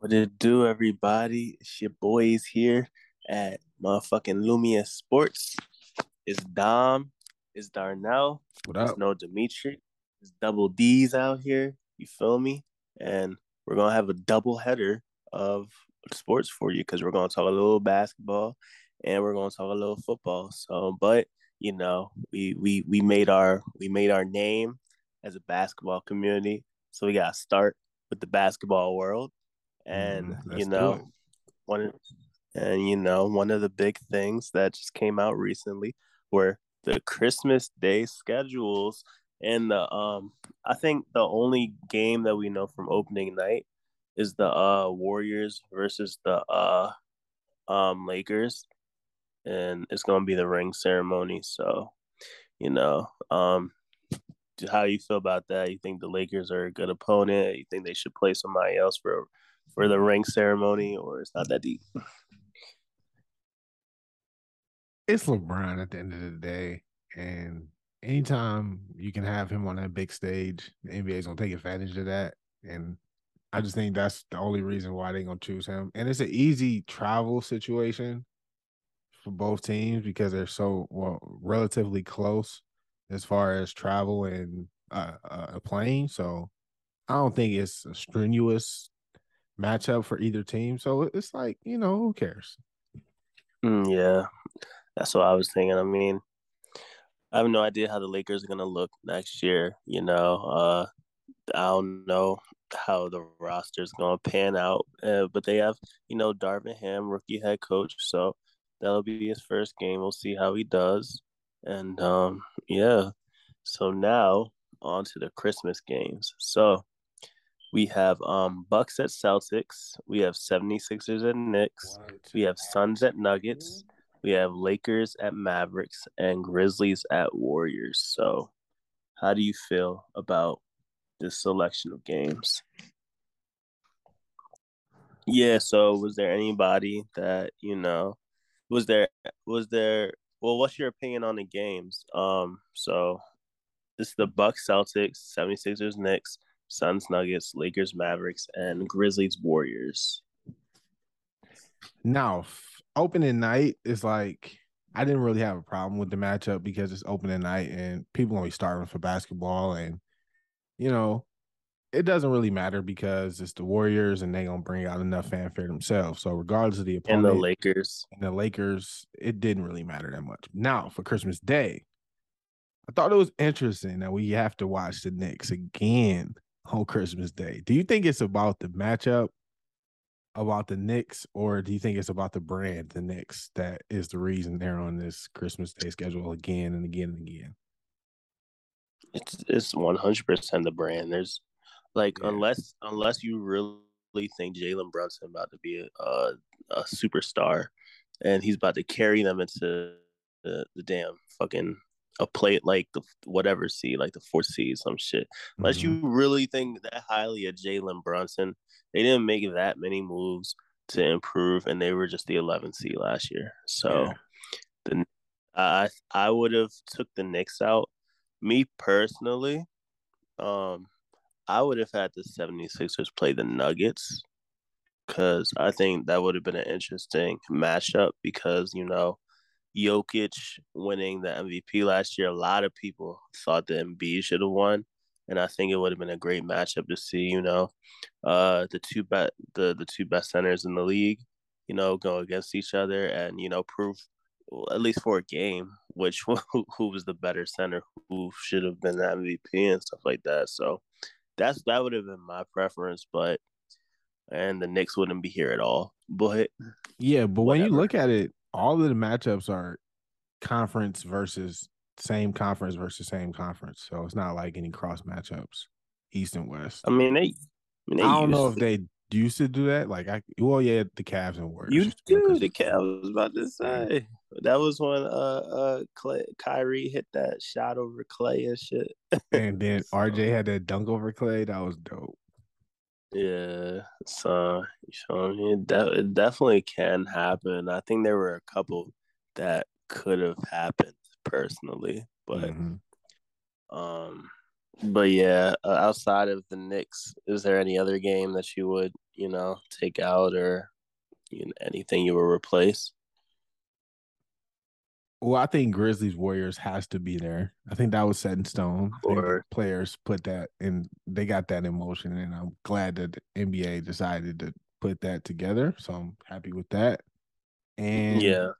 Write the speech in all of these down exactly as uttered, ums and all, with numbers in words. What it do, everybody? It's your boys here at motherfucking Lumia Sports. It's Dom. It's Darnell. What up? It's No Dimitri. It's Double D's out here. You feel me? And we're going to have a double header of sports for you because we're going to talk a little basketball and we're going to talk a little football. So, but, you know, we we we made our we made our name as a basketball community. So we got to start with the basketball world. And mm, you know, one and you know one of the big things that just came out recently were the Christmas Day schedules, and the um I think the only game that we know from opening night is the uh Warriors versus the uh um Lakers, and it's gonna be the ring ceremony. So, you know, um. how you feel about that? You think the Lakers are a good opponent? You think they should play somebody else for for the ring ceremony, or it's not that deep? It's LeBron at the end of the day, and anytime you can have him on that big stage, the N B A is gonna take advantage of that. And I just think that's the only reason why they're gonna choose him. And it's an easy travel situation for both teams because they're so well relatively close as far as travel and uh, a plane. So I don't think it's a strenuous matchup for either team. So it's like, you know, who cares? Mm, yeah, that's what I was thinking. I mean, I have no idea how the Lakers are going to look next year. You know, uh, I don't know how the roster is going to pan out. Uh, but they have, you know, Darvin Ham, rookie head coach. So that'll be his first game. We'll see how he does. And, um, yeah, so now on to the Christmas games. So we have um Bucks at Celtics. We have seventy-sixers at Knicks. We have Suns at Nuggets. We have Lakers at Mavericks and Grizzlies at Warriors. So how do you feel about this selection of games? Yeah, so was there anybody that, you know, was there, was there, Well, what's your opinion on the games? Um, so it's the Bucks, Celtics, seventy-sixers, Knicks, Suns, Nuggets, Lakers, Mavericks, and Grizzlies, Warriors. Now, opening night is like, I didn't really have a problem with the matchup because it's opening night and people only starving for basketball. And, you know, it doesn't really matter because it's the Warriors and they're going to bring out enough fanfare themselves. So regardless of the opponent. And the Lakers. And the Lakers, it didn't really matter that much. Now, for Christmas Day, I thought it was interesting that we have to watch the Knicks again on Christmas Day. Do you think it's about the matchup, about the Knicks, or do you think it's about the brand, the Knicks, that is the reason they're on this Christmas Day schedule again and again and again? It's, it's one hundred percent the brand. There's Like, yeah. unless unless you really think Jalen Brunson about to be a, a, a superstar and he's about to carry them into the, the damn fucking a plate like the whatever seed, like the fourth seed, some shit. Mm-hmm. Unless you really think that highly of Jalen Brunson, they didn't make that many moves to improve, and they were just the eleventh seed last year. So yeah. the I I would have took the Knicks out. Me personally, um. I would have had the seventy-sixers play the Nuggets because I think that would have been an interesting matchup because, you know, Jokic winning the M V P last year, a lot of people thought that Embiid should have won, and I think it would have been a great matchup to see, you know, uh, the two be- the, the two best centers in the league, you know, go against each other and, you know, prove at least for a game which who, who was the better center, who should have been the M V P and stuff like that. So That's that would have been my preference, but and the Knicks wouldn't be here at all. But yeah, but whatever. When you look at it, all of the matchups are conference versus same conference versus same conference. So it's not like any cross matchups, East and West. I mean, they. I, mean, they I don't know to. if they used to do that. Like I, well, yeah, the Cavs and Warriors. You do the Cavs. I was about to say that was when uh uh Clay, Kyrie hit that shot over Clay and shit. And then so, R J had that dunk over Clay. That was dope. Yeah, so you know, it, de- it definitely can happen. I think there were a couple that could have happened personally, but mm-hmm. um, but yeah, outside of the Knicks, is there any other game that you would you know, take out or you know, anything you will replace? Well, I think Grizzlies Warriors has to be there. I think that was set in stone. Or players put that in, they got that in motion, and I'm glad that the N B A decided to put that together. So I'm happy with that. And yeah,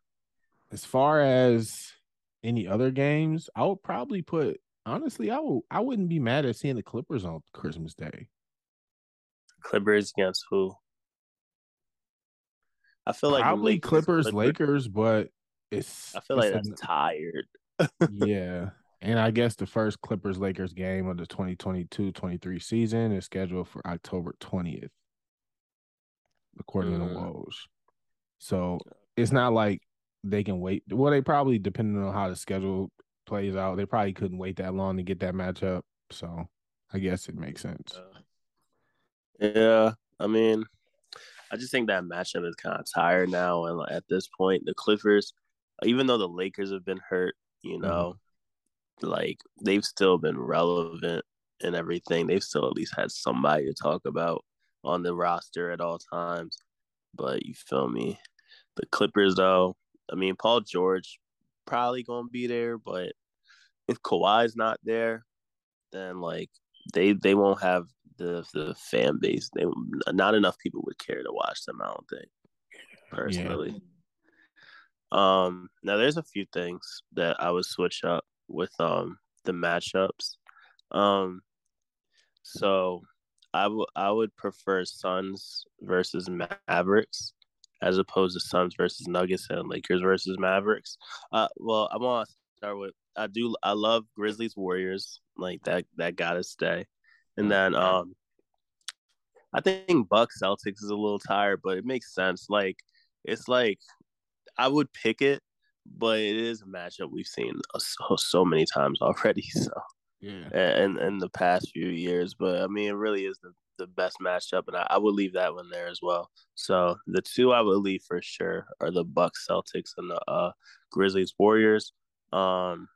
as far as any other games, I would probably put honestly, I would I wouldn't be mad at seeing the Clippers on Christmas Day. Clippers against who? I feel like probably Clippers, Clippers, Lakers, but. It's, I feel like it's that's tired. Yeah. And I guess the first Clippers-Lakers game of the twenty twenty-two twenty-three season is scheduled for October twentieth, according mm. to Woj. So it's not like they can wait. Well, they probably, depending on how the schedule plays out, they probably couldn't wait that long to get that matchup. So I guess it makes sense. Yeah. I mean, I just think that matchup is kind of tired now. And at this point, the Clippers, even though the Lakers have been hurt, you know, mm-hmm. like, they've still been relevant and everything. They've still at least had somebody to talk about on the roster at all times. But you feel me? The Clippers, though, I mean, Paul George probably going to be there. But if Kawhi's not there, then, like, they, they won't have the the fan base. They not enough people would care to watch them, I don't think, personally. Yeah. Um, now there's a few things that I would switch up with um the matchups. Um, so I would I would prefer Suns versus Mavericks as opposed to Suns versus Nuggets and Lakers versus Mavericks. Uh, well, I want to start with I do I love Grizzlies Warriors, like that that gotta stay, and then um, I think Bucks Celtics is a little tired, but it makes sense. Like it's like. I would pick it, but it is a matchup we've seen so, so many times already. So, yeah, and in the past few years, but I mean, it really is the, the best matchup, and I, I would leave that one there as well. So, the two I would leave for sure are the Bucks Celtics and the uh, Grizzlies Warriors. Um,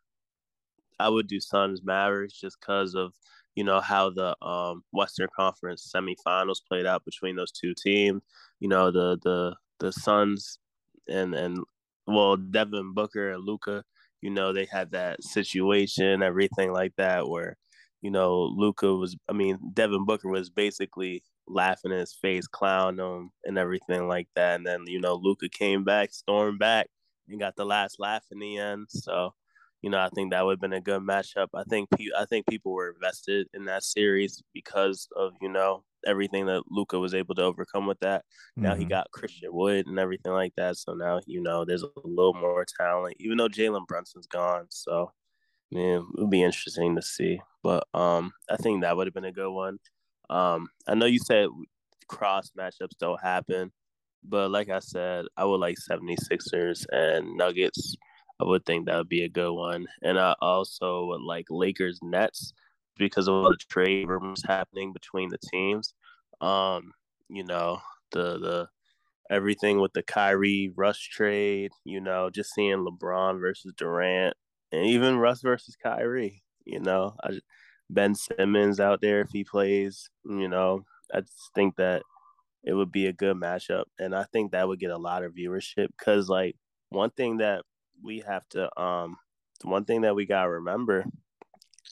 I would do Suns Mavericks just because of you know how the um, Western Conference semifinals played out between those two teams. You know the the the Suns. And, and well, Devin Booker and Luca, you know, they had that situation, everything like that, where, you know, Luca was, I mean, Devin Booker was basically laughing in his face, clowning him and everything like that. And then, you know, Luca came back, stormed back, and got the last laugh in the end. So, you know, I think that would have been a good matchup. I think, pe- I think people were invested in that series because of, you know, everything that Luca was able to overcome with that. Now mm-hmm. he got Christian Wood and everything like that. So now, you know, there's a little more talent, even though Jalen Brunson's gone. So, man, it would be interesting to see. But um, I think that would have been a good one. Um, I know you said cross matchups don't happen. But like I said, I would like seventy-sixers and Nuggets. I would think that would be a good one. And I also would like Lakers Nets. Because of all the trade rumors happening between the teams, um, you know, the the everything with the Kyrie Russ trade, you know, just seeing LeBron versus Durant, and even Russ versus Kyrie, you know, I, Ben Simmons out there if he plays, you know, I just think that it would be a good matchup, and I think that would get a lot of viewership because, like, one thing that we have to, um, one thing that we gotta remember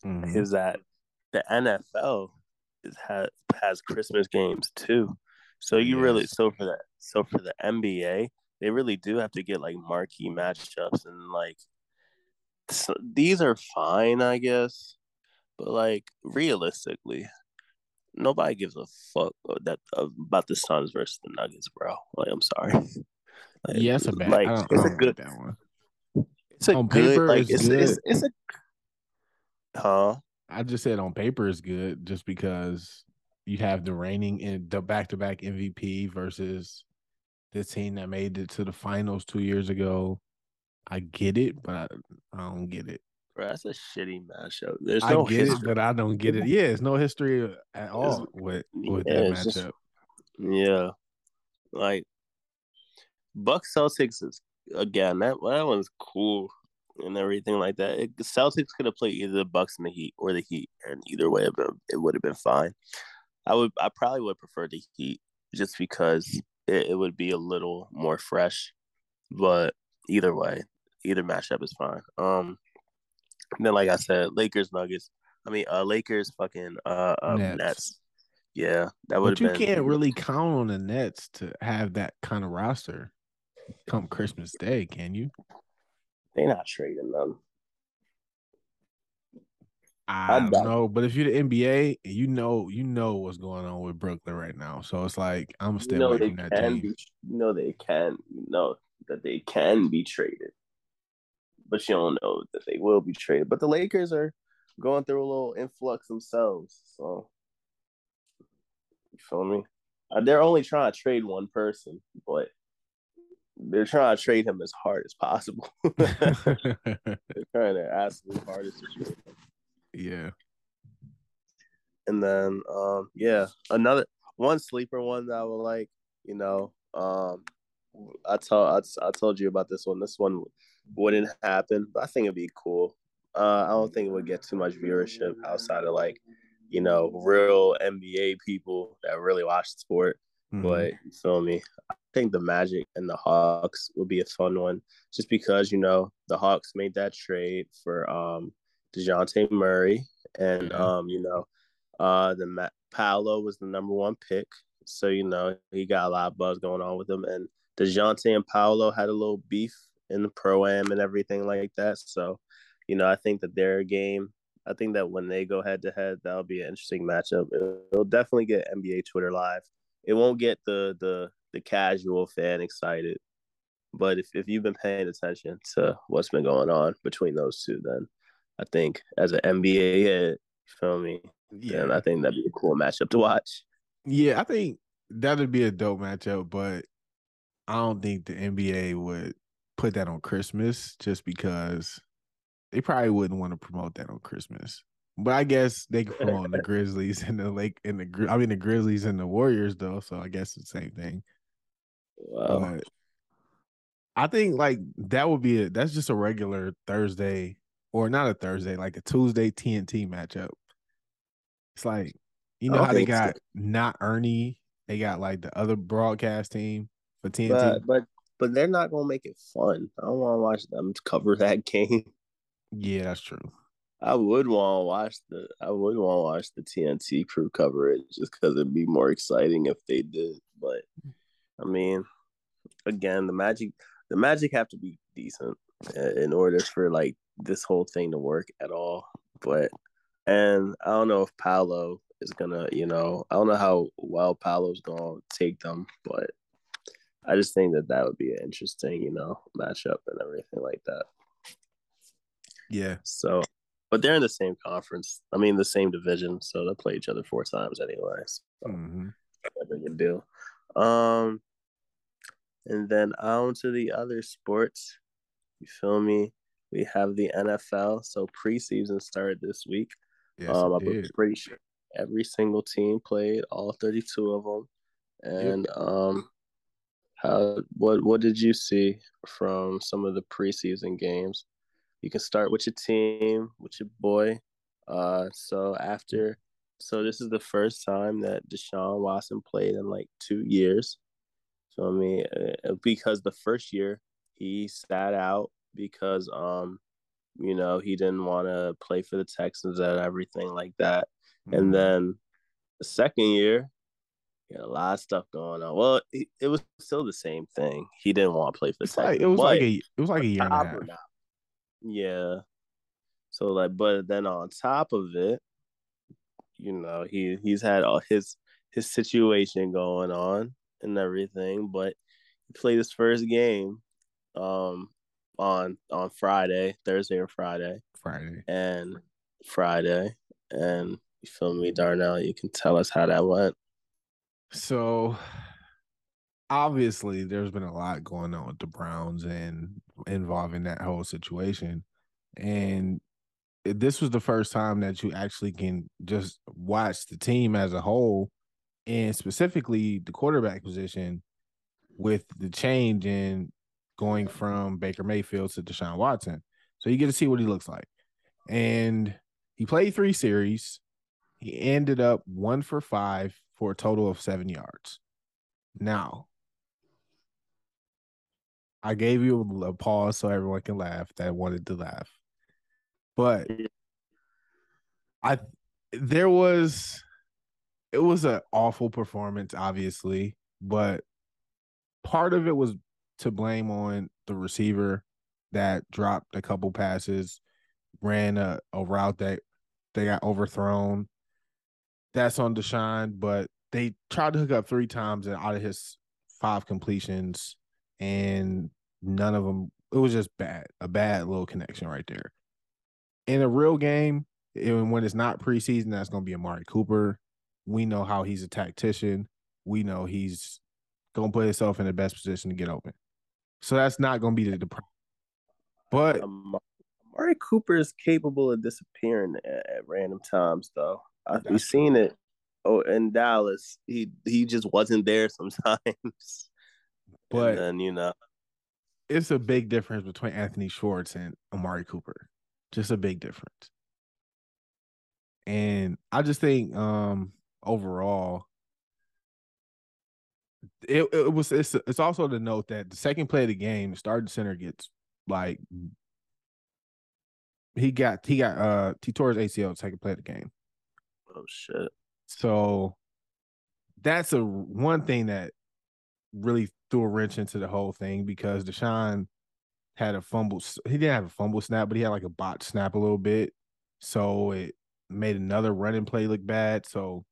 mm-hmm. is that the N F L is, has, has Christmas games too, so you yes. really so for that so for the N B A they really do have to get like marquee matchups and like so these are fine I guess, but like realistically, nobody gives a fuck that about the Suns versus the Nuggets, bro. Like I'm sorry, like, yeah, it's a bad. Like, I don't, it's I don't a good like that one. It's a On good like it's, good. It's, it's it's a. Huh? I just said on paper is good just because you have the reigning and the back-to-back M V P versus the team that made it to the finals two years ago. I get it, but I, I don't get it. Bro, that's a shitty matchup. There's no I get history. It, but I don't get it. Yeah, it's no history at all it's, with with yeah, that matchup. Just, yeah, like Bucks Celtics is again that that one's cool. And everything like that. It, the Celtics could have played either the Bucks and the Heat or the Heat, and either way, it would have been fine. I would, I probably would prefer the Heat just because it, it would be a little more fresh. But either way, either matchup is fine. Um, and then, like I said, Lakers, Nuggets. I mean, uh, Lakers, fucking uh, um, Nets. Nets. Yeah, that would. But you been... can't really count on the Nets to have that kind of roster come Christmas Day, can you? They're not trading them. I, I don't know. know, but if you're the N B A, you know, you know what's going on with Brooklyn right now. So it's like I'm still you know waiting that team. Be, you know they can, you know that they can be traded, but you don't know that they will be traded. But the Lakers are going through a little influx themselves, so you feel me? They're only trying to trade one person, but they're trying to trade him as hard as possible. They're trying to absolute hardest to trade him. Yeah. And then, um, yeah, another one sleeper one that I would like, you know, um, I told I, I told you about this one. This one wouldn't happen, but I think it'd be cool. Uh, I don't think it would get too much viewership outside of like, you know, real N B A people that really watch the sport. Mm-hmm. But you feel me? I think the Magic and the Hawks would be a fun one, just because you know the Hawks made that trade for um. DeJounte Murray, and, yeah. um, you know, uh, the Ma- Paolo was the number one pick. So, you know, he got a lot of buzz going on with him. And DeJounte and Paolo had a little beef in the pro-am and everything like that. So, you know, I think that their game, I think that when they go head-to-head, that'll be an interesting matchup. It'll, it'll definitely get N B A Twitter Live. It won't get the the, the casual fan excited. But if, if you've been paying attention to what's been going on between those two, then I think as an N B A head, you feel me? Yeah. And I think that'd be a cool matchup to watch. Yeah, I think that'd be a dope matchup, but I don't think the N B A would put that on Christmas just because they probably wouldn't want to promote that on Christmas. But I guess they could promote the Grizzlies and the Lake and the I mean the Grizzlies and the Warriors though, so I guess it's the same thing. Wow. But I think like that would be a that's just a regular Thursday. Or not a Thursday, like a Tuesday T N T matchup. It's like, you know how they got not Ernie, they got like the other broadcast team for T N T. But but, but they're not gonna make it fun. I don't want to watch them cover that game. Yeah, that's true. I would want to watch the I would want to watch the T N T crew cover it just because it'd be more exciting if they did. But I mean, again, the Magic the Magic have to be decent in order for like. This whole thing to work at all. But and I don't know if Paolo is gonna, you know, I don't know how well Paolo's gonna take them, but I just think that that would be an interesting, you know, matchup and everything like that. Yeah. So, but they're in the same conference. I mean, the same division, so they play each other four times anyway. So mm-hmm. What they can do. Um, and then on to the other sports. You feel me? We have the N F L, so preseason started this week. Yes, um, I'm pretty sure every single team played, all thirty-two of them. And yep. um, how what what did you see from some of the preseason games? You can start with your team, with your boy. Uh, so after, so this is the first time that Deshaun Watson played in like two years. So I mean, because the first year he sat out. Because, um, you know, he didn't want to play for the Texans and everything like that. Mm-hmm. And then the second year, he had a lot of stuff going on. Well, it, it was still the same thing. He didn't want to play for the it's Texans. Like, it, was like a, it was like a year and a half. Yeah. So, like, but then on top of it, you know, he, he's had all his, his situation going on and everything. But he played his first game. Um. on on Friday, Thursday or Friday. Friday. And Friday. And you feel me, Darnell, you can tell us how that went. So, obviously, there's been a lot going on with the Browns and involving that whole situation. And this was the first time that you actually can just watch the team as a whole and specifically the quarterback position with the change in going from Baker Mayfield to Deshaun Watson. So you get to see what he looks like. And he played three series. He ended up one for five for a total of seven yards. Now, I gave you a pause so everyone can laugh that wanted to laugh. But I there was it was an awful performance, obviously, but part of it was to blame on the receiver that dropped a couple passes, ran a, a route that they got overthrown. That's on Deshaun, but they tried to hook up three times and out of his five completions, and none of them, it was just bad, a bad little connection right there. In a real game, and when it's not preseason, that's going to be Amari Cooper. We know how he's a tactician. We know he's going to put himself in the best position to get open. So that's not going to be the, the problem. But um, Amari Cooper is capable of disappearing at, at random times, though. We've seen it. Oh, in Dallas, he he just wasn't there sometimes. But and then, you know, it's a big difference between Anthony Schwartz and Amari Cooper. Just a big difference. And I just think um, overall, it it was it's it's also to note that the second play of the game, the starting center gets like he got he got uh he tore his A C L the second play of the game. Oh shit. So that's a one thing that really threw a wrench into the whole thing, because Deshaun had a fumble. He didn't have a fumble snap, but he had like a bot snap a little bit. So it made another running play look bad. So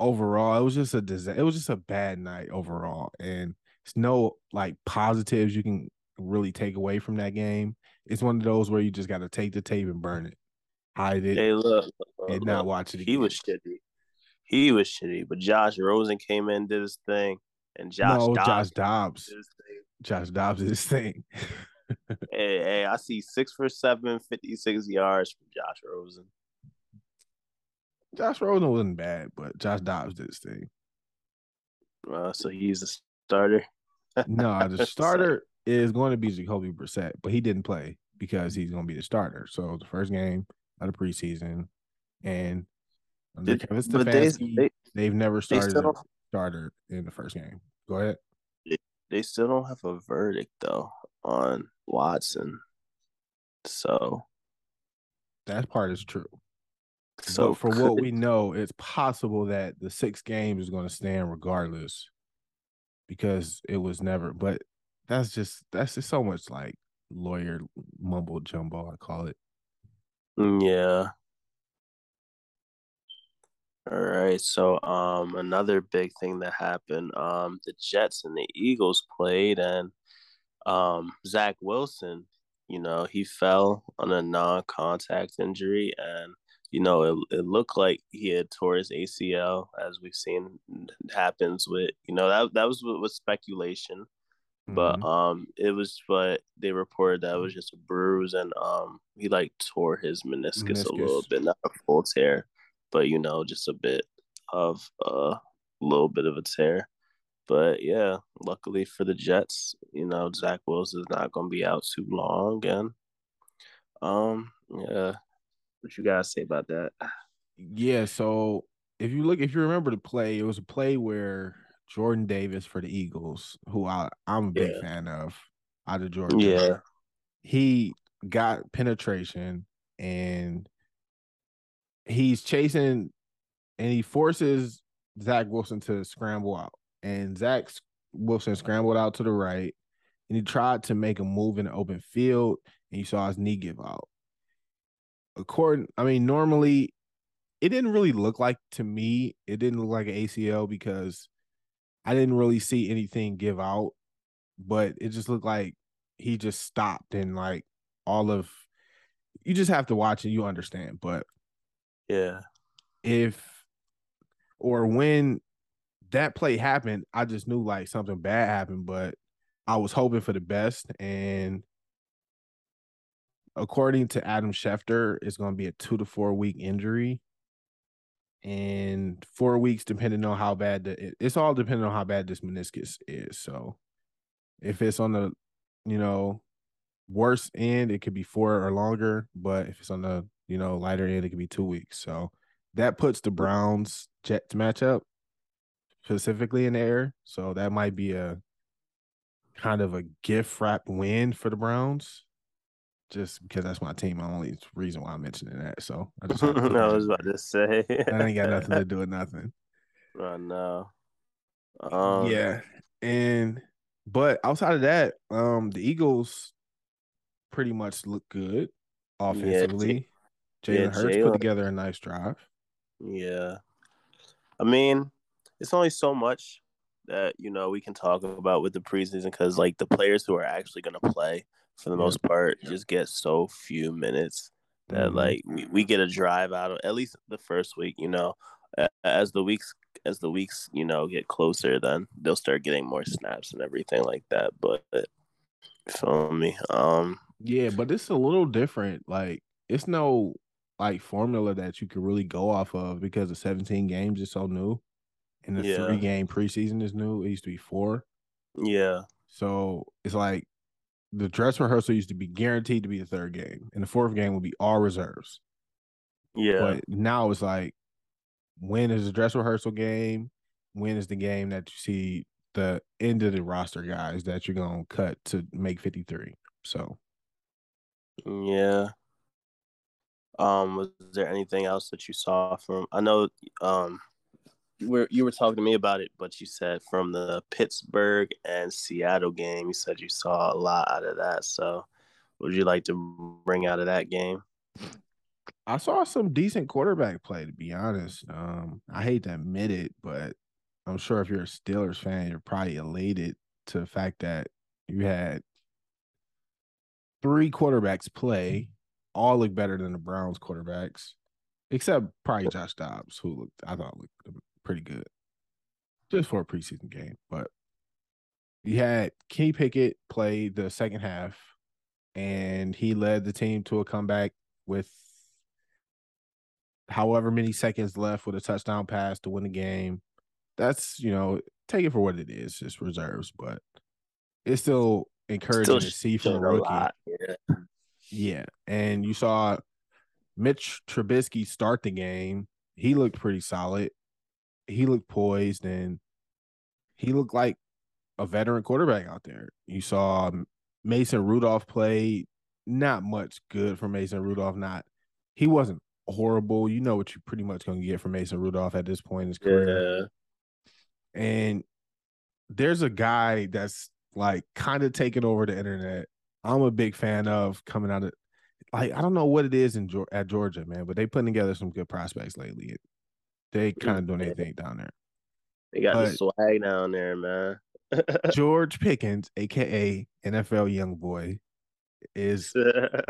overall, it was just a disaster. It was just a bad night overall. And it's no like positives you can really take away from that game. It's one of those where you just got to take the tape and burn it, hide it, hey, look, look, and not watch it again. He was shitty. He was shitty, but Josh Rosen came in, did his thing, and Josh no, Dobbs. Josh Dobbs. Did his thing. Josh Dobbs did his thing. hey, hey, I see six for seven, fifty-six yards from Josh Rosen. Josh Rosen wasn't bad, but Josh Dobbs did his thing. Uh, so he's a starter? No, the starter is going to be Jacoby Brissett, but he didn't play because he's going to be the starter. So the first game of the preseason, and Did, Kevin Stefanski, they, they, they've never started they a starter in the first game. Go ahead. They, they still don't have a verdict, though, on Watson. So that part is true. So but for could, what we know, it's possible that the six games is going to stand regardless because it was never. But that's just that's just so much like lawyer mumble jumbo, I call it. Yeah. All right, so um, another big thing that happened, um, the Jets and the Eagles played, and um, Zach Wilson, you know, he fell on a non-contact injury, and, you know, it, it looked like he had tore his A C L, as we've seen happens with, you know, that that was with speculation, mm-hmm. but um, it was, but they reported that it was just a bruise, and um, he, like, tore his meniscus, meniscus. a little bit, not a full tear. But, you know, just a bit of a uh, little bit of a tear. But, yeah, luckily for the Jets, you know, Zach Wilson is not going to be out too long. And, um, yeah, what you guys say about that? Yeah, so if you look, if you remember the play, it was a play where Jordan Davis for the Eagles, who I, I'm a big yeah. fan of, out of Jordan. Yeah. He got penetration and he's chasing, and he forces Zach Wilson to scramble out. And Zach Wilson scrambled out to the right, and he tried to make a move in the open field, and you saw his knee give out. According, I mean, normally, it didn't really look like, to me, it didn't look like an A C L because I didn't really see anything give out, but it just looked like he just stopped, and, like, all of – you just have to watch it, you understand, but – yeah. If or when that play happened, I just knew like something bad happened, but I was hoping for the best. And according to Adam Schefter, it's going to be a two to four week injury, and four weeks depending on how bad the, it's all depending on how bad this meniscus is. So if it's on the, you know, worse end, it could be four or longer, but if it's on the, you know, lighter end, it could be two weeks. So that puts the Browns Jets matchup specifically in the air. So that might be a kind of a gift wrap win for the Browns, just because that's my team. The only reason why I'm mentioning that. So I just no, I was about to say that ain't got nothing to do with nothing. Right now, um, yeah, and but outside of that, um, the Eagles pretty much look good offensively. Yeah, Jalen yeah, Hurts Jaylen. put together a nice drive. Yeah, I mean, it's only so much that, you know, we can talk about with the preseason because, like, the players who are actually going to play for the most part just get so few minutes that, mm-hmm. like, we, we get a drive out of at least the first week, you know. As the weeks, as the weeks, you know, get closer, then they'll start getting more snaps and everything like that. But, feel me? Um, yeah, but it's a little different. Like, it's no, like, formula that you can really go off of because the seventeen games is so new. And the yeah. three-game preseason is new. It used to be four. Yeah. So it's like the dress rehearsal used to be guaranteed to be the third game, and the fourth game would be all reserves. Yeah. But now it's like, when is the dress rehearsal game? When is the game that you see the end of the roster guys that you're going to cut to make fifty-three? So. Yeah. Um, was there anything else that you saw from – I know um, – We're, you were talking to me about it, but you said from the Pittsburgh and Seattle game, you said you saw a lot out of that. So would you like to bring out of that game? I saw some decent quarterback play, to be honest. Um, I hate to admit it, but I'm sure if you're a Steelers fan, you're probably elated to the fact that you had three quarterbacks play, all look better than the Browns quarterbacks, except probably Josh Dobbs, who looked I thought looked pretty good just for a preseason game. But you had Kenny Pickett play the second half, and he led the team to a comeback with however many seconds left with a touchdown pass to win the game. That's, you know, take it for what it is, just reserves, but it's still encouraging still to see from a rookie. Yeah. yeah. And you saw Mitch Trubisky start the game. He looked pretty solid. He looked poised, and he looked like a veteran quarterback out there. You saw Mason Rudolph play. Not much good for Mason Rudolph. Not he wasn't horrible. You know what you're pretty much going to get from Mason Rudolph at this point in his career. Yeah. And there's a guy that's like kind of taking over the internet. I'm a big fan of coming out of like I don't know what it is in at Georgia, man, but they putting together some good prospects lately. It, They kind of doing anything down there. They got but the swag down there, man. George Pickens, a k a. N F L Young Boy, is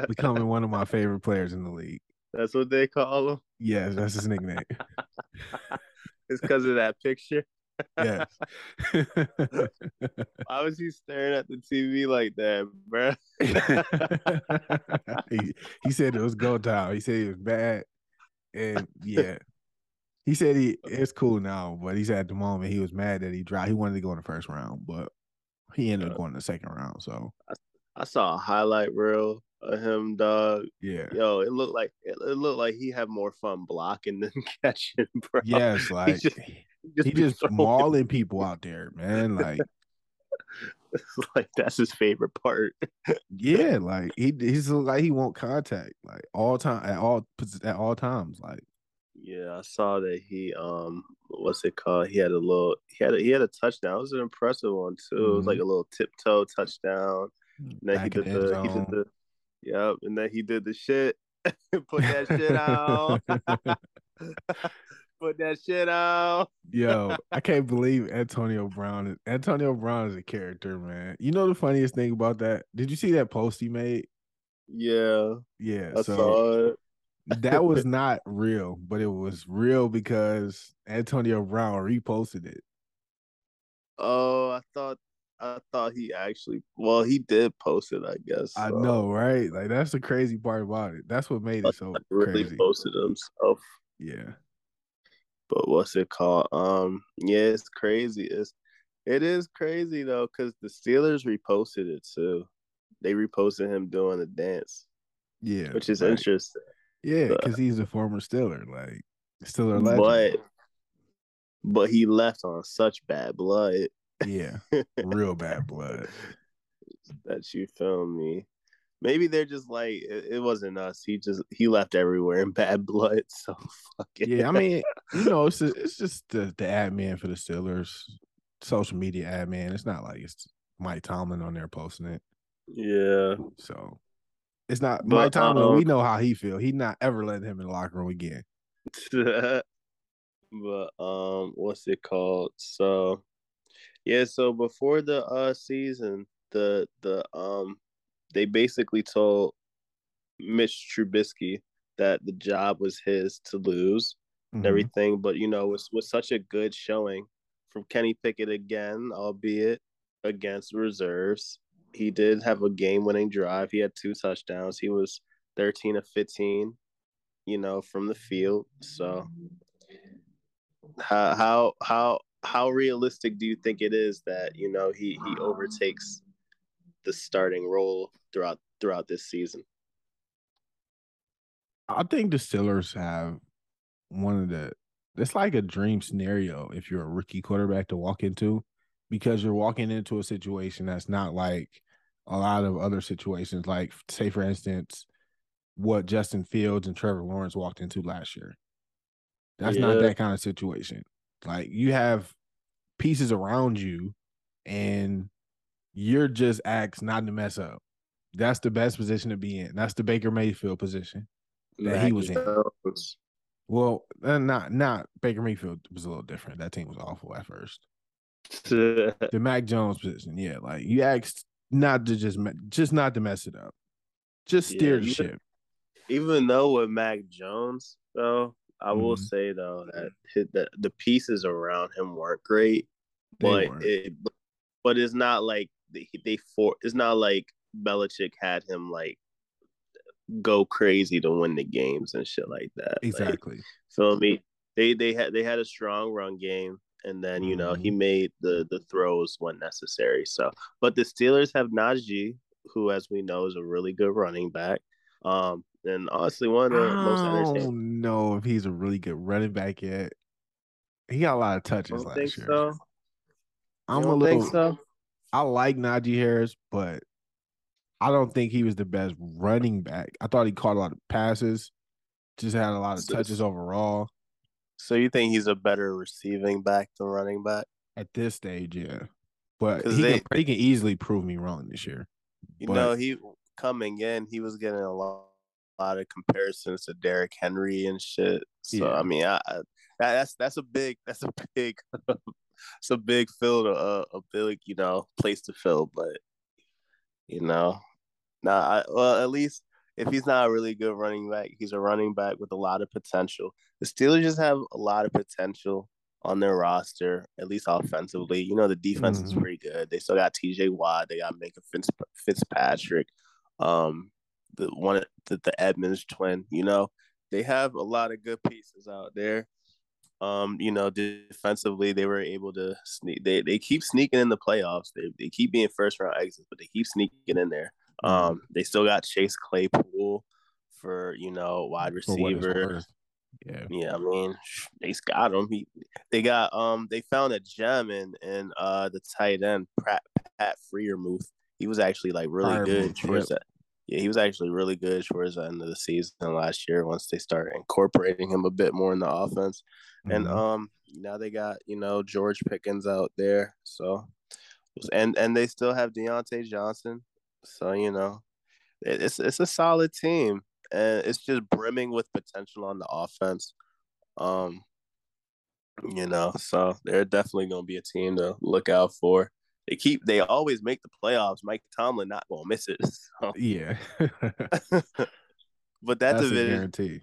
becoming one of my favorite players in the league. That's what they call him? Yes, that's his nickname. It's because of that picture? Yes. Why was he staring at the T V like that, bro? he, he said it was go time. He said it was bad. And, yeah. He said he it's cool now, but he said at the moment he was mad that he dropped. He wanted to go in the first round, but he ended up going in the second round. So I, I saw a highlight reel of him, dog. Yeah, yo, it looked like it, it looked like he had more fun blocking than catching, bro. Yes, like he just, he just, he just mauling people out there, man. Like, like that's his favorite part. Yeah, like he he's like he won't contact like all time at all at all times, like. Yeah, I saw that he um, what's it called? He had a little, he had a, he had a touchdown. It was an impressive one too. Mm-hmm. It was like a little tiptoe touchdown. And then Back he did the, zone. he did the, yep. And then he did the shit, put that shit out, put that shit out. Yo, I can't believe Antonio Brown is Antonio Brown is a character, man. You know the funniest thing about that? Did you see that post he made? Yeah, yeah. I so, saw it. That was not real, but it was real because Antonio Brown reposted it. Oh, I thought I thought he actually well, he did post it, I guess. So. I know, right? Like that's the crazy part about it. That's what made it so crazy. Really posted himself. Yeah. But what's it called? Um, yeah, it's crazy. It's it is crazy though, because the Steelers reposted it too. They reposted him doing the dance. Yeah. Which is right. interesting. Yeah, because he's a former Steeler, like Steeler legend. But but he left on such bad blood. Yeah, real bad blood. That you feel me? Maybe they're just like, it wasn't us. He just he left everywhere in bad blood. So fuck it. Yeah, I mean, you know, it's just, it's just the, the admin for the Steelers, social media admin. It's not like it's Mike Tomlin on there posting it. Yeah. So it's not but, Mike Tomlin. Um, we know how he feel. He not ever letting him in the locker room again. But um, what's it called? So yeah, so before the uh season, the the um. they basically told Mitch Trubisky that the job was his to lose mm-hmm. and everything. But, you know, it was, was such a good showing from Kenny Pickett again, albeit against reserves. He did have a game-winning drive. He had two touchdowns. He was thirteen of fifteen, you know, from the field. So how how how, how realistic do you think it is that, you know, he, he overtakes the starting role throughout throughout this season? I think the Steelers have one of the it's like a dream scenario if you're a rookie quarterback to walk into, because you're walking into a situation that's not like a lot of other situations, like say for instance what Justin Fields and Trevor Lawrence walked into last year. That's yeah. not that kind of situation. Like you have pieces around you and you're just asked not to mess up. That's the best position to be in. That's the Baker Mayfield position that yeah, he was in. Knows. Well, not not Baker Mayfield was a little different. That team was awful at first. The Mac Jones position, yeah, like you asked not to just just not to mess it up, just steer yeah, the even, ship. Even though with Mac Jones, though, I mm-hmm. will say though that his, the, the pieces around him weren't great, they but weren't. it but it's not like. They, they for it's not like Belichick had him like go crazy to win the games and shit like that. Exactly. Like, feel me? They they had they had a strong run game, and then you know mm-hmm. he made the the throws when necessary. So, but the Steelers have Najee, who as we know is a really good running back. Um, and honestly, one of the I most entertaining. I don't know if he's a really good running back yet. He got a lot of touches last year. Think so? I'm a little. Think so? I like Najee Harris, but I don't think he was the best running back. I thought he caught a lot of passes, just had a lot of touches overall. So you think he's a better receiving back than running back? At this stage, yeah. But he, they, can, he can easily prove me wrong this year. You but, know, he coming in, he was getting a lot, a lot of comparisons to Derrick Henry and shit. So, yeah. I mean, I, I, that's that's a big – that's a big – it's a big field, a, a big, you know, place to fill. But, you know, nah, I, well, at least if he's not a really good running back, he's a running back with a lot of potential. The Steelers just have a lot of potential on their roster, at least offensively. You know, the defense mm-hmm. is pretty good. They still got T J Watt. They got Micah Fitz, Fitzpatrick, um, the one, the, the Edmonds twin. You know, they have a lot of good pieces out there. Um, you know, defensively, they were able to sneak. They, they keep sneaking in the playoffs. They they keep being first round exits, but they keep sneaking in there. Um, they still got Chase Claypool for you know wide receiver. Yeah, yeah. I mean, they got him. He, they got um. They found a gem in in uh the tight end Pat Pat Freiermuth. He was actually like really Fire good towards that. Yeah, he was actually really good towards the end of the season last year once they started incorporating him a bit more in the offense. Mm-hmm. And um, now they got, you know, George Pickens out there. So, and and they still have Deontay Johnson. So, you know, it's it's a solid team. And it's just brimming with potential on the offense. Um, you know, so they're definitely going to be a team to look out for. They keep. They always make the playoffs. Mike Tomlin not gonna miss it. So. Yeah, but that That's division. A guarantee.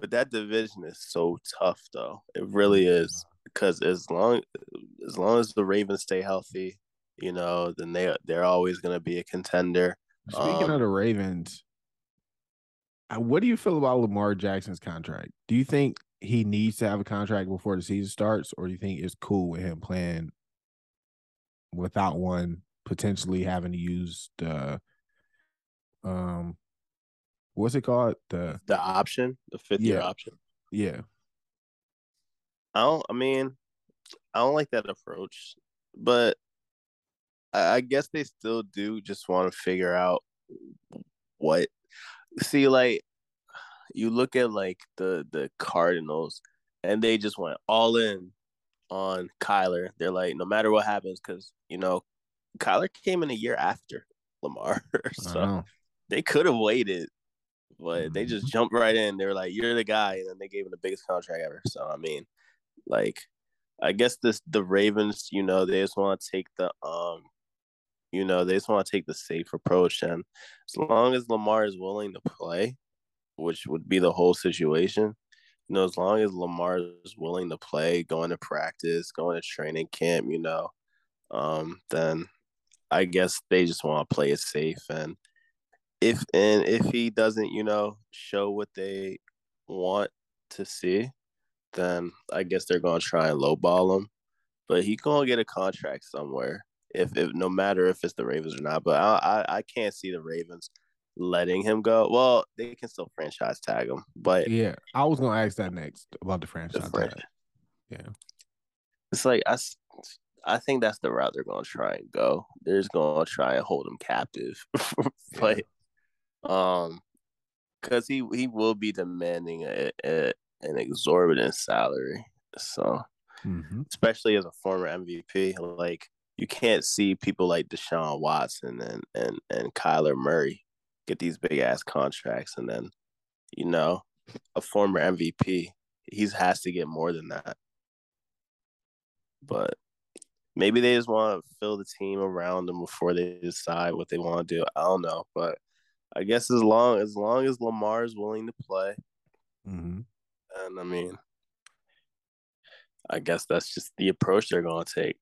But that division is so tough, though. It really is, because as long as long as the Ravens stay healthy, you know, then they they're always gonna be a contender. Speaking um, of the Ravens, what do you feel about Lamar Jackson's contract? Do you think he needs to have a contract before the season starts, or do you think it's cool with him playing without one, potentially having to use the um what's it called? The the option, the fifth yeah. year option. Yeah. I don't I mean, I don't like that approach, but I guess they still do just want to figure out what. See, like, you look at, like, the, the Cardinals, and they just went all in on Kyler. They're like, no matter what happens, because, you know, Kyler came in a year after Lamar. So oh. they could have waited, but mm-hmm. they just jumped right in. They were like, you're the guy. And then they gave him the biggest contract ever. So, I mean, like, I guess this the Ravens, you know, they just want to take the um, you know, they just want to take the safe approach. And as long as Lamar is willing to play, which would be the whole situation, you know, as long as Lamar is willing to play, going to practice, going to training camp, you know, um, then I guess they just want to play it safe. And if and if he doesn't, you know, show what they want to see, then I guess they're going to try and lowball him. But he's going to get a contract somewhere, if, if no matter if it's the Ravens or not. But I, I I can't see the Ravens letting him go. Well, they can still franchise tag him. But yeah, I was going to ask that next about the franchise the fran- tag. Yeah. It's like, I, I think that's the route they're going to try and go. They're just going to try and hold him captive. Like, yeah. um, because he, he will be demanding a, a an exorbitant salary. So, mm-hmm. especially as a former M V P, like, you can't see people like Deshaun Watson and, and, and Kyler Murray get these big-ass contracts. And then, you know, a former M V P, he has to get more than that. But maybe they just want to fill the team around him before they decide what they want to do. I don't know. But I guess as long as, long as Lamar is willing to play, mm-hmm. and, I mean, I guess that's just the approach they're going to take.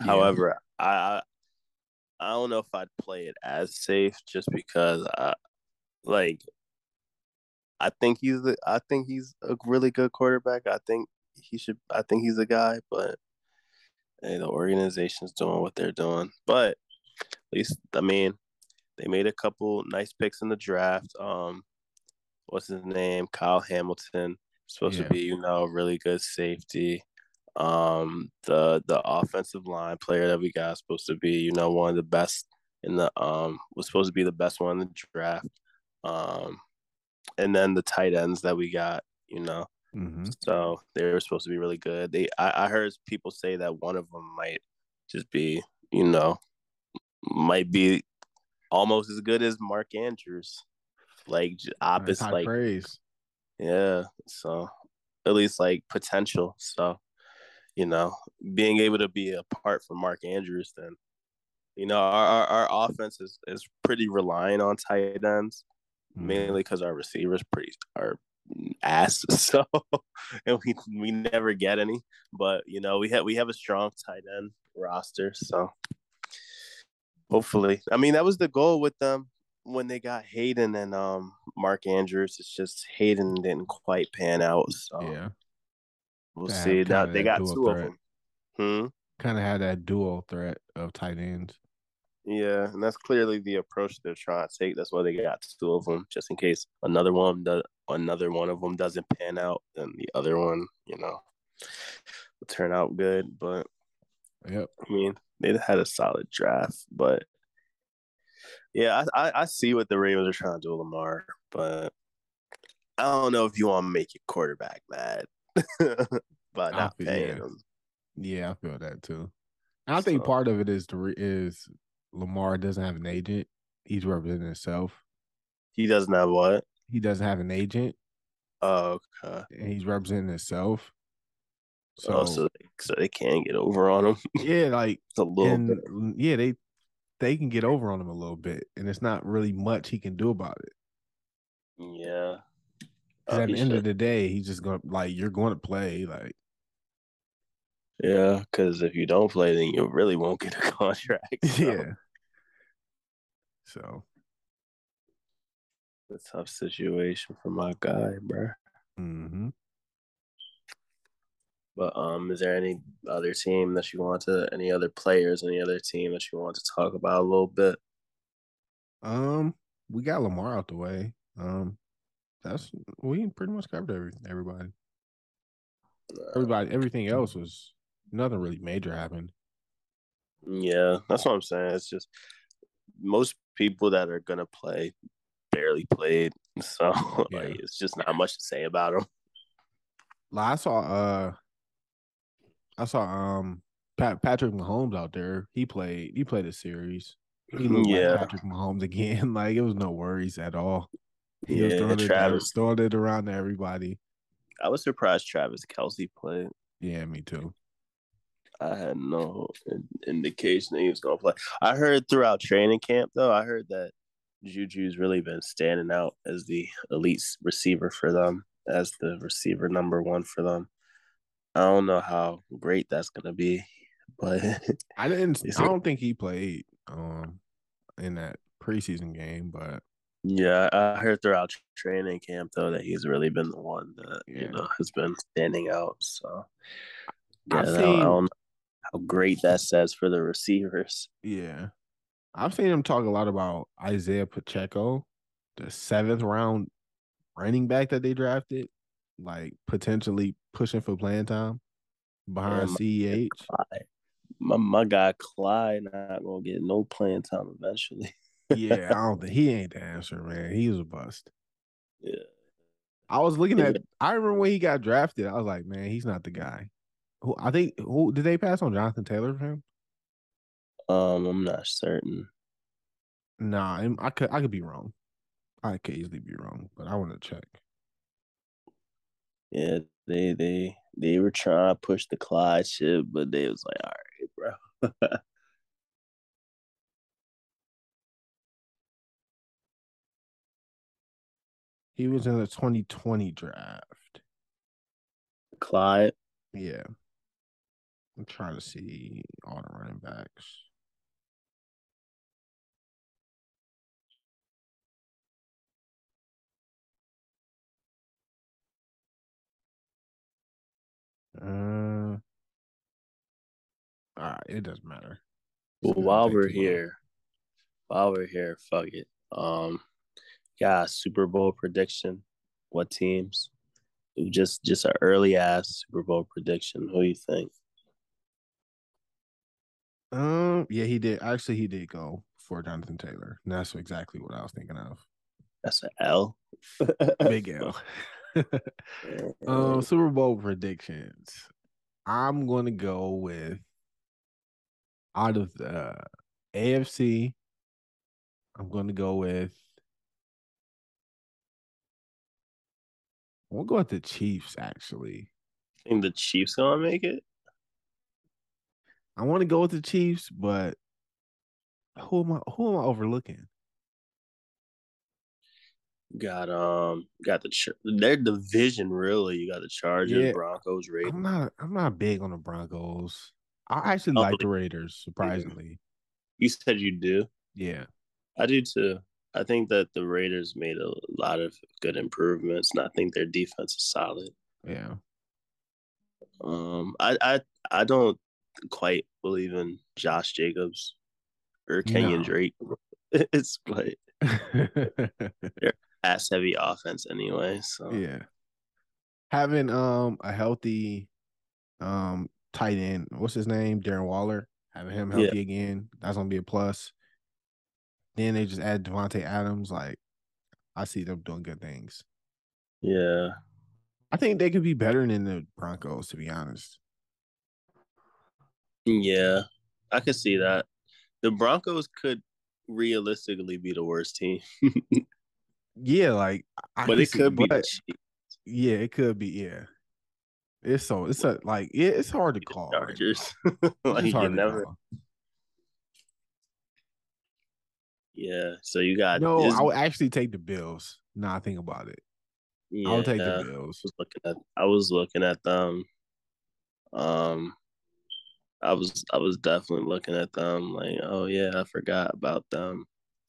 Yeah. However, I I don't know if I'd play it as safe just because, I, like, I think he's the, I think he's a really good quarterback. I think he should. I think he's a guy, but hey, the organization's doing what they're doing. But at least, I mean, they made a couple nice picks in the draft. Um. What's his name? Kyle Hamilton. Supposed yeah. to be, you know, really good safety. Um, the the offensive line player that we got is supposed to be, you know, one of the best in the um was supposed to be the best one in the draft. Um, and then the tight ends that we got, you know, mm-hmm. so they were supposed to be really good. They I, I heard people say that one of them might just be, you know, might be almost as good as Mark Andrews. Like opposite, like praise. Yeah. So at least like potential. So, you know, being able to be apart from Mark Andrews, then, you know, our our, our offense is, is pretty reliant on tight ends, mm-hmm. mainly because our receivers pretty are ass. So, and we we never get any. But you know, we have we have a strong tight end roster. So hopefully, I mean, that was the goal with them. When they got Hayden and um Mark Andrews, it's just Hayden didn't quite pan out. So yeah, we'll that see. Now they got two threat. of them. Hmm? Kind of had that dual threat of tight ends. Yeah, and that's clearly the approach they're trying to take. That's why they got two of them, just in case another one does, another one of them doesn't pan out, then the other one, you know, will turn out good. But yep, I mean, they had a solid draft, but. Yeah, I, I I see what the Ravens are trying to do with Lamar, but I don't know if you want to make your quarterback mad by not feel, paying yeah. him. Yeah, I feel that too. And I so, think part of it is the is Lamar doesn't have an agent. He's representing himself. He doesn't have what? He doesn't have an agent. Oh, okay. And he's representing himself. So, oh, so, they, so they can't get over on him. Yeah, like it's a little and, bit. Yeah, they. they can get over on him a little bit, and it's not really much he can do about it. Yeah. Oh, at the end should. of the day, he's just going to, like, you're going to play, like. Yeah, because if you don't play, then you really won't get a contract. So. Yeah. So. It's a tough situation for my guy, bro. Mm-hmm. But um, is there any other team that you want to, any other players, any other team that you want to talk about a little bit? Um, we got Lamar out the way. Um, that's we pretty much covered every, everybody. everybody, everything else was nothing really major happened. Yeah, that's what I'm saying. It's just most people that are gonna play barely played, so yeah. like it's just not much to say about them. Like I saw, uh, I saw um Pat, Patrick Mahomes out there. He played. He played a series. He looked yeah. like Patrick Mahomes again. Like, it was no worries at all. He yeah, was throwing it, Travis. It, throwing it around to everybody. I was surprised Travis Kelce played. Yeah, me too. I had no in- indication that he was going to play. I heard throughout training camp, though, I heard that Juju's really been standing out as the elite receiver for them, as the receiver number one for them. I don't know how great that's going to be, but I didn't. I don't think he played um in that preseason game, but yeah, I heard throughout training camp though that he's really been the one that yeah. you know has been standing out. So yeah, I've seen, I don't know how great that says for the receivers. Yeah, I've seen him talk a lot about Isaiah Pacheco, the seventh round running back that they drafted, like potentially pushing for playing time behind C E H. My my guy Clyde not gonna get no playing time eventually. Yeah, I don't think he ain't the answer, man. He was a bust. Yeah, I was looking at. I remember when he got drafted. I was like, man, he's not the guy. Who I think who did they pass on Jonathan Taylor for him? Um, I'm not certain. Nah, I could I could be wrong. I could easily be wrong, but I want to check. Yeah, they they they were trying to push the Clyde shit, but they was like, all right. Bro. He was in the twenty twenty draft. Clyde? Yeah. I'm trying to see all the running backs. Uh All right, it doesn't matter. Well, while we're here, while we're here, fuck it. Um, yeah, Super Bowl prediction. What teams? Just, just an early ass Super Bowl prediction. Who do you think? Um, yeah, he did. Actually, he did go for Jonathan Taylor. And that's exactly what I was thinking of. That's an L. Big L. um, Super Bowl predictions. I'm gonna go with. Out of the A F C, I'm going to go with I'm going to go with the Chiefs, actually. I think the Chiefs going to make it? I want to go with the Chiefs, but who am I, who am I overlooking? Got um, got the their division, really. You got the Chargers, yeah. Broncos, Raiders. I'm not, I'm not big on the Broncos. I actually like the Raiders, surprisingly. You said you do? Yeah. I do, too. I think that the Raiders made a lot of good improvements, and I think their defense is solid. Yeah. Um, I I, I don't quite believe in Josh Jacobs or Kenyon no. Drake. It's like they're pass-heavy offense anyway. So yeah. Having um a healthy – um. tight end, what's his name? Darren Waller. Having him healthy yeah. again, that's gonna be a plus. Then they just add Devontae Adams. Like, I see them doing good things. Yeah, I think they could be better than the Broncos, to be honest. Yeah, I could see that. The Broncos could realistically be the worst team. yeah, like, I but it see, could but, be. The yeah, it could be. Yeah. It's so it's a, like it, it's hard to call. Chargers, right? like it's hard you to never. Call. Yeah, so you got no. This... I would actually take the Bills. Now I think about it. Yeah, I'll take the Bills. I was looking at, I was looking at them. Um, I was I was definitely looking at them. Like, oh yeah, I forgot about them.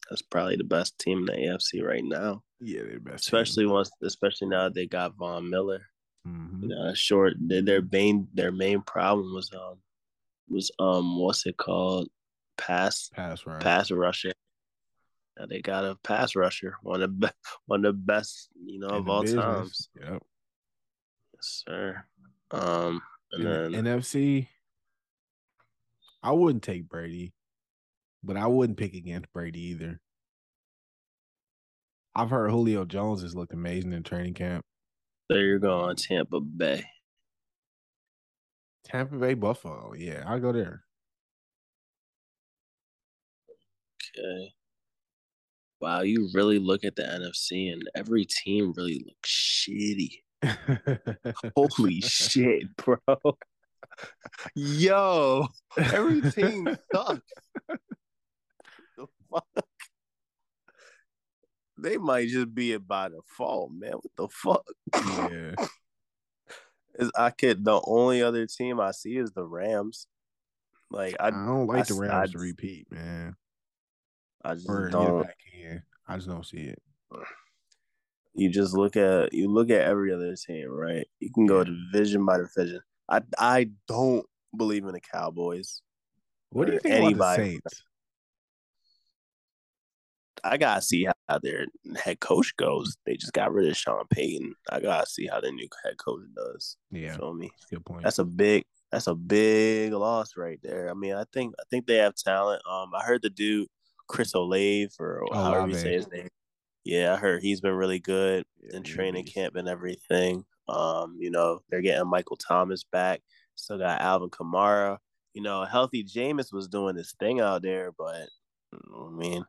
That's probably the best team in the A F C right now. Yeah, they're best. Especially team. once, especially now that they got Von Miller. Mm-hmm. Uh, short. Their main their main problem was um was um what's it called pass pass rush. pass rusher. Now they got a pass rusher, one of the be- one of the best you know In of all business. times. Yep. Yes, sir. Um, and then N F C, I wouldn't take Brady, but I wouldn't pick against Brady either. I've heard Julio Jones has looked amazing in training camp. So you're going Tampa Bay. Tampa Bay, Buffalo. Yeah, I'll go there. Okay. Wow, you really look at the N F C and every team really looks shitty. Holy shit, bro. Yo, every team sucks. The fuck? They might just be it by default, man. What the fuck? Yeah. Is I could the only other team I see is the Rams. Like I, I don't like I, the Rams I, to repeat, man. I just or don't. I just don't see it. You just look at you look at every other team, right? You can go division by division. I I don't believe in the Cowboys. What do you think anybody. About the Saints? I gotta see how their head coach goes. They just got rid of Sean Payton. I gotta see how the new head coach does. Yeah, feel me? That's a good point. That's a big. That's a big loss right there. I mean, I think I think they have talent. Um, I heard the dude Chris Olave or oh, however you say his name. Yeah, I heard he's been really good in training camp and everything. Um, you know, they're getting Michael Thomas back. Still got Alvin Kamara. You know, healthy Jameis was doing this thing out there, but I mean,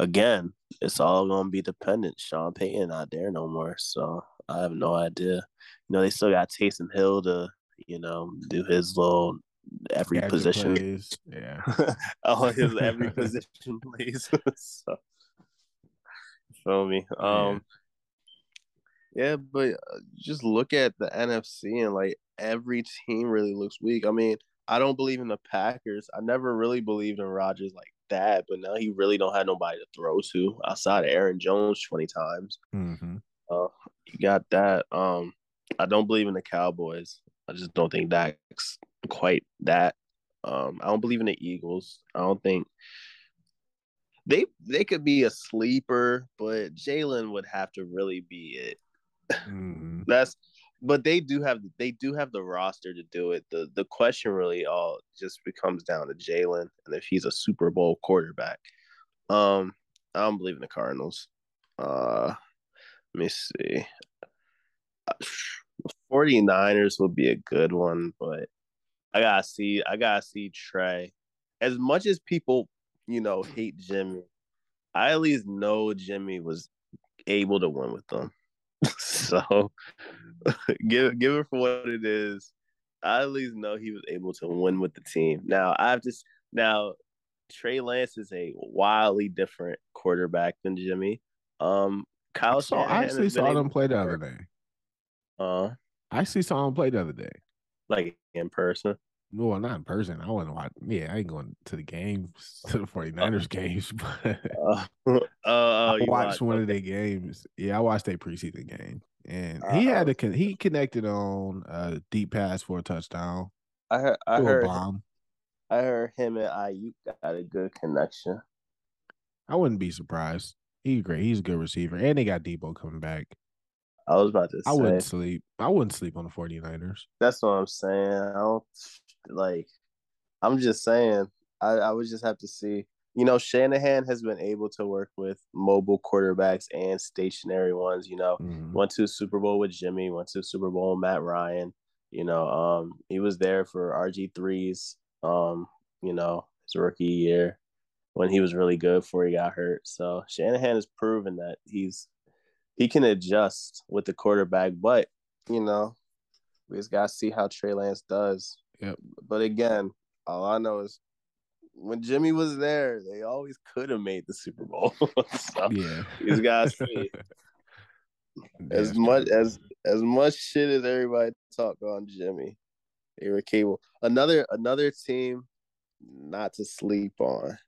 again, it's all going to be dependent. Sean Payton not there no more, so I have no idea. You know, they still got Taysom Hill to, you know, do his little every Gadget position. Plays. Yeah. All his every position plays. So, feel me? Um, yeah. yeah, but just look at the N F C and, like, every team really looks weak. I mean, I don't believe in the Packers. I never really believed in Rodgers, like, that, but now he really don't have nobody to throw to outside of Aaron Jones twenty times. Mm-hmm. Uh, you got that. Um, I don't believe in the Cowboys. I just don't think that's quite that. Um, I don't believe in the Eagles. I don't think they they could be a sleeper, but Jalen would have to really be it. Mm-hmm. That's. But they do have they do have the roster to do it. The the question really all just becomes down to Jalen and if he's a Super Bowl quarterback. Um, I don't believe in the Cardinals. Uh, let me see. forty-niners would be a good one, but I gotta see I gotta see Trey. As much as people, you know, hate Jimmy, I at least know Jimmy was able to win with them. So give give it for what it is. I at least know he was able to win with the team. Now I've just now Trey Lance is a wildly different quarterback than Jimmy. Um, Kyle. So I actually saw them play the other day. Uh, I actually saw him play the other day, like in person. No, not in person. I wouldn't watch. Yeah, I ain't going to the games, to the forty-niners uh, games. But uh, uh, I watched watch, one okay. of their games. Yeah, I watched their preseason game, and uh, he had a con- he connected on a deep pass for a touchdown. I heard, I heard, bomb. I heard him and Ayuk got a good connection. I wouldn't be surprised. He's great. He's a good receiver, and they got Debo coming back. I was about to. Say. I wouldn't sleep. I wouldn't sleep on the forty-niners. That's what I'm saying. I don't. Like, I'm just saying, I, I would just have to see. You know, Shanahan has been able to work with mobile quarterbacks and stationary ones. You know, mm-hmm. went to a Super Bowl with Jimmy, went to a Super Bowl with Matt Ryan. You know, um, he was there for R G three's, um, you know, his rookie year when he was really good before he got hurt. So Shanahan has proven that he's he can adjust with the quarterback. But, you know, we just got to see how Trey Lance does. Yep. But again, all I know is when Jimmy was there, they always could have made the Super Bowl. So yeah. These guys see. as much as as much shit as everybody talk on Jimmy, they were capable. Another another team not to sleep on.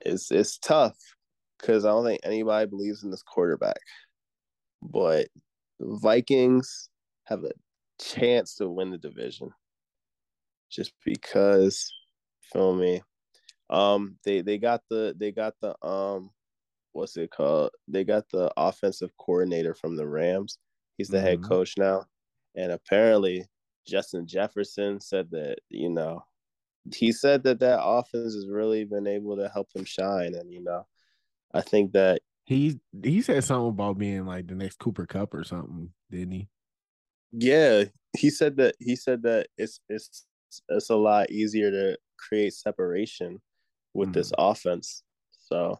It's it's tough because I don't think anybody believes in this quarterback. But the Vikings have a chance to win the division. Just because, feel me, um, they they got the they got the um, what's it called? They got the offensive coordinator from the Rams. He's the mm-hmm. head coach now, and apparently Justin Jefferson said that, you know, he said that that offense has really been able to help him shine. And, you know, I think that he he said something about being like the next Cooper Cup or something, didn't he? Yeah, he said that he said that it's it's it's a lot easier to create separation with mm-hmm. this offense. So,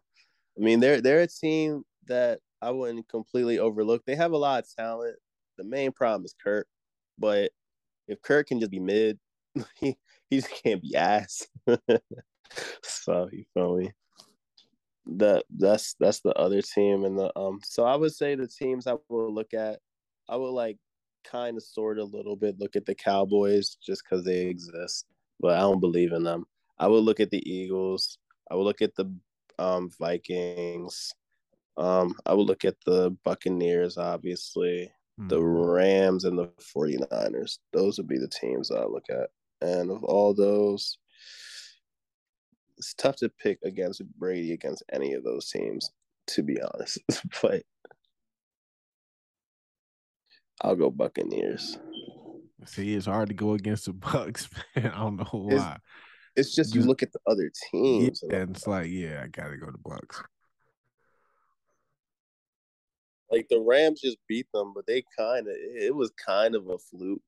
I mean, they're they're a team that I wouldn't completely overlook. They have a lot of talent. The main problem is Kurt, but if Kurt can just be mid, he he just can't be ass. So you feel me? That that's that's the other team, and the um. So I would say the teams I would look at, I would like kind of sort of a little bit look at the Cowboys just because they exist, but I don't believe in them. I would look at the Eagles. I would look at the um Vikings. Um, I would look at the Buccaneers, obviously, mm-hmm. the Rams and the forty-niners. Those would be the teams I look at. And of all those, it's tough to pick against Brady against any of those teams, to be honest. But I'll go Buccaneers. See, it's hard to go against the Bucks, man. I don't know why. It's, it's just you look at the other teams. Yeah, and it's like, yeah, I got to go to Bucks. Like, the Rams just beat them, but they kind of – it was kind of a fluke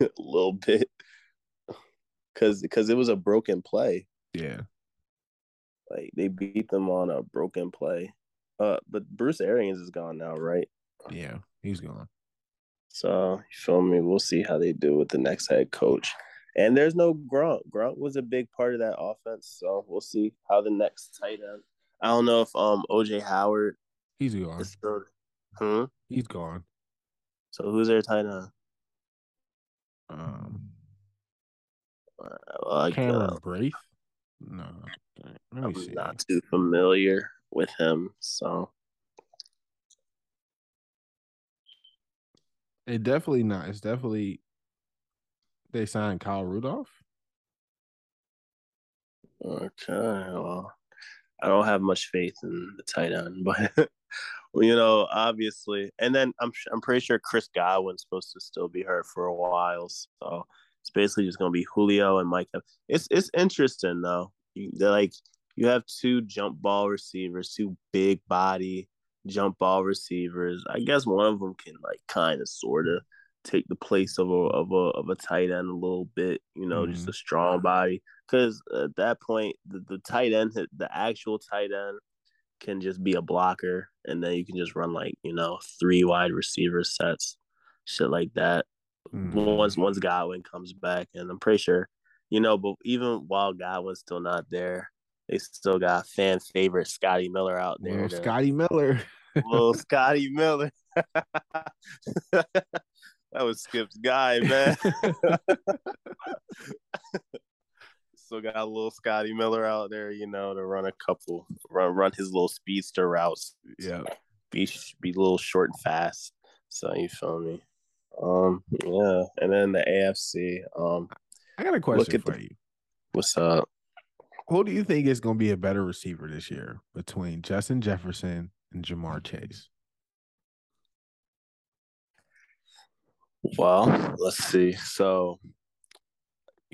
a little bit because because it was a broken play. Yeah. Like, they beat them on a broken play. Uh, but Bruce Arians is gone now, right? Yeah, he's gone. So, you feel me? We'll see how they do with the next head coach. And there's no Gronk. Gronk was a big part of that offense, so we'll see how the next tight end – I don't know if um O J Howard – He's gone. Hmm? He's gone. So who's their tight end? Um, well, Cameron Braith? No, let me I'm see. Not too familiar with him, so it definitely not. It's definitely they signed Kyle Rudolph. Okay, well, I don't have much faith in the tight end, but. You know, obviously, and then I'm I'm pretty sure Chris Godwin's supposed to still be hurt for a while, so it's basically just gonna be Julio and Mike. It's it's interesting though. They're like you have two jump ball receivers, two big body jump ball receivers. I guess one of them can like kind of sort of take the place of a of a of a tight end a little bit. You know, mm-hmm. just a strong body because at that point the, the tight end, the actual tight end. Can just be a blocker, and then you can just run like you know three wide receiver sets, shit like that. Mm-hmm. Once once Godwin comes back, and I'm pretty sure, you know. But even while Godwin's still not there, they still got fan favorite Scotty Miller out there. Well, Scotty Miller, well, Scotty Miller. That was Skip's guy, man. Still got a little Scotty Miller out there, you know, to run a couple, run, run his little speedster routes. Yeah, be be a little short and fast. So you feel me? Um, yeah. And then the A F C. Um, I got a question for the, you. What's up? Who do you think is going to be a better receiver this year between Justin Jefferson and Jamar Chase? Well, let's see. So,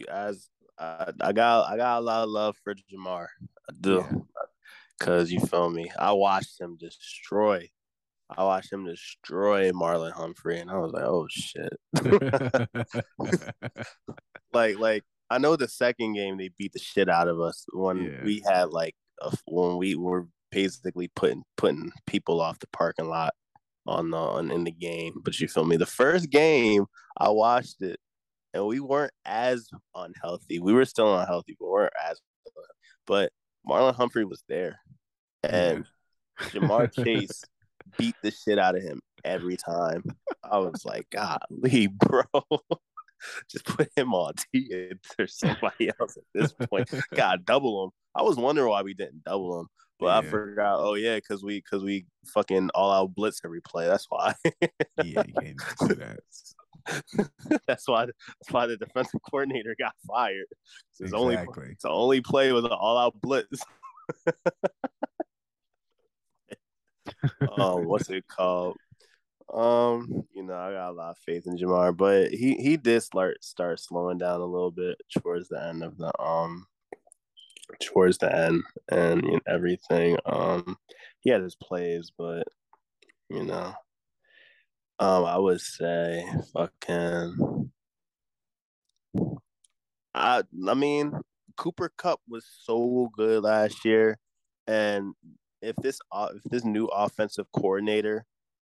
as I, I got I got a lot of love for Jamar. I do. Yeah. Cause you feel me. I watched him destroy. I watched him destroy Marlon Humphrey and I was like, oh shit. like like I know the second game they beat the shit out of us when yeah. we had like a, when we were basically putting putting people off the parking lot on the on in the game. But you feel me? The first game I watched it. And we weren't as unhealthy. We were still unhealthy, but we weren't as unhealthy. But Marlon Humphrey was there. And Jamar Chase beat the shit out of him every time. I was like, golly, bro. Just put him on T. There's somebody else at this point. God, double him. I was wondering why we didn't double him. But yeah. I forgot, oh, yeah, because we, cause we fucking all-out blitz every play. That's why. Yeah, you can't do that. that's why that's why the defensive coordinator got fired. His exactly. only the only play was an all-out blitz. um, what's it called? Um, you know, I got a lot of faith in Jamar, but he, he did start start slowing down a little bit towards the end of the um towards the end and you know, everything. Um, he had his plays, but you know, um, I would say fucking. I I mean, Cooper Kupp was so good last year, and if this if this new offensive coordinator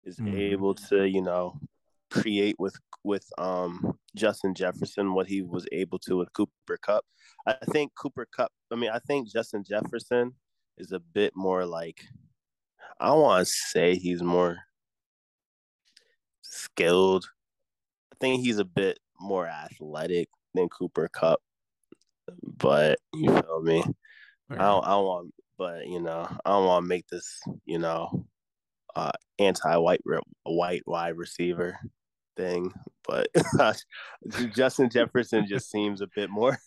is mm. able to, you know, create with with um Justin Jefferson what he was able to with Cooper Kupp, I think Cooper Kupp. I mean, I think Justin Jefferson is a bit more like, I want to say he's more skilled. I think he's a bit more athletic than Cooper Kupp, but you feel me. Right. I don't, I don't want, but you know, I don't want to make this, you know, uh, anti-white re- white wide receiver thing. But Justin Jefferson just seems a bit more,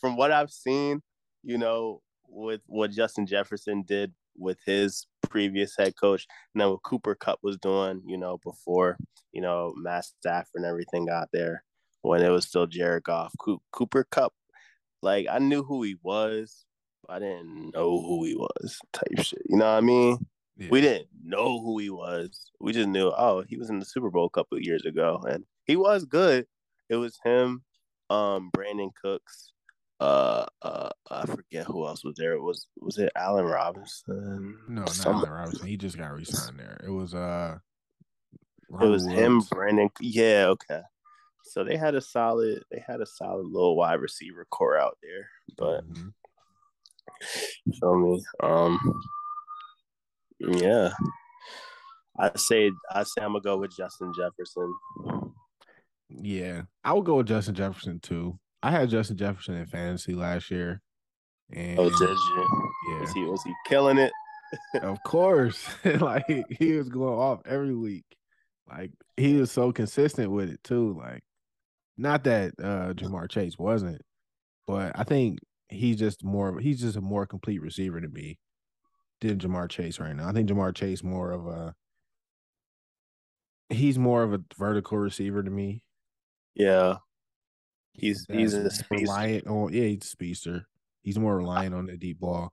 from what I've seen, you know, with what Justin Jefferson did with his previous head coach, and then what Cooper Kupp was doing, you know, before, you know, Matt Stafford and everything got there. When it was still Jared Goff, Cooper Kupp, like, I knew who he was, but I didn't know who he was type shit. You know what I mean? Yeah. We didn't know who he was. We just knew, oh, he was in the Super Bowl a couple of years ago, and he was good. It was him, um, Brandon Cooks. Uh, uh, I forget who else was there. It was was it Allen Robinson? No, not Some... Allen Robinson. He just got re-signed there. It was uh, Robert it was Woods. him, Brandon. Yeah, okay. So they had a solid, they had a solid little wide receiver core out there, but mm-hmm. you feel me? Um, yeah, I say I say I'm gonna go with Justin Jefferson. Yeah, I would go with Justin Jefferson too. I had Justin Jefferson in fantasy last year. And oh, did you? Yeah, was he was he killing it? Of course, like he was going off every week. Like he was so consistent with it too. Like. Not that uh, Jamar Chase wasn't, but I think he's just more. He's just a more complete receiver to me than Jamar Chase right now. I think Jamar Chase more of a. He's more of a vertical receiver to me. Yeah, he's That's he's a speedster. Reliant on, yeah, he's a speedster. He's more reliant on the deep ball.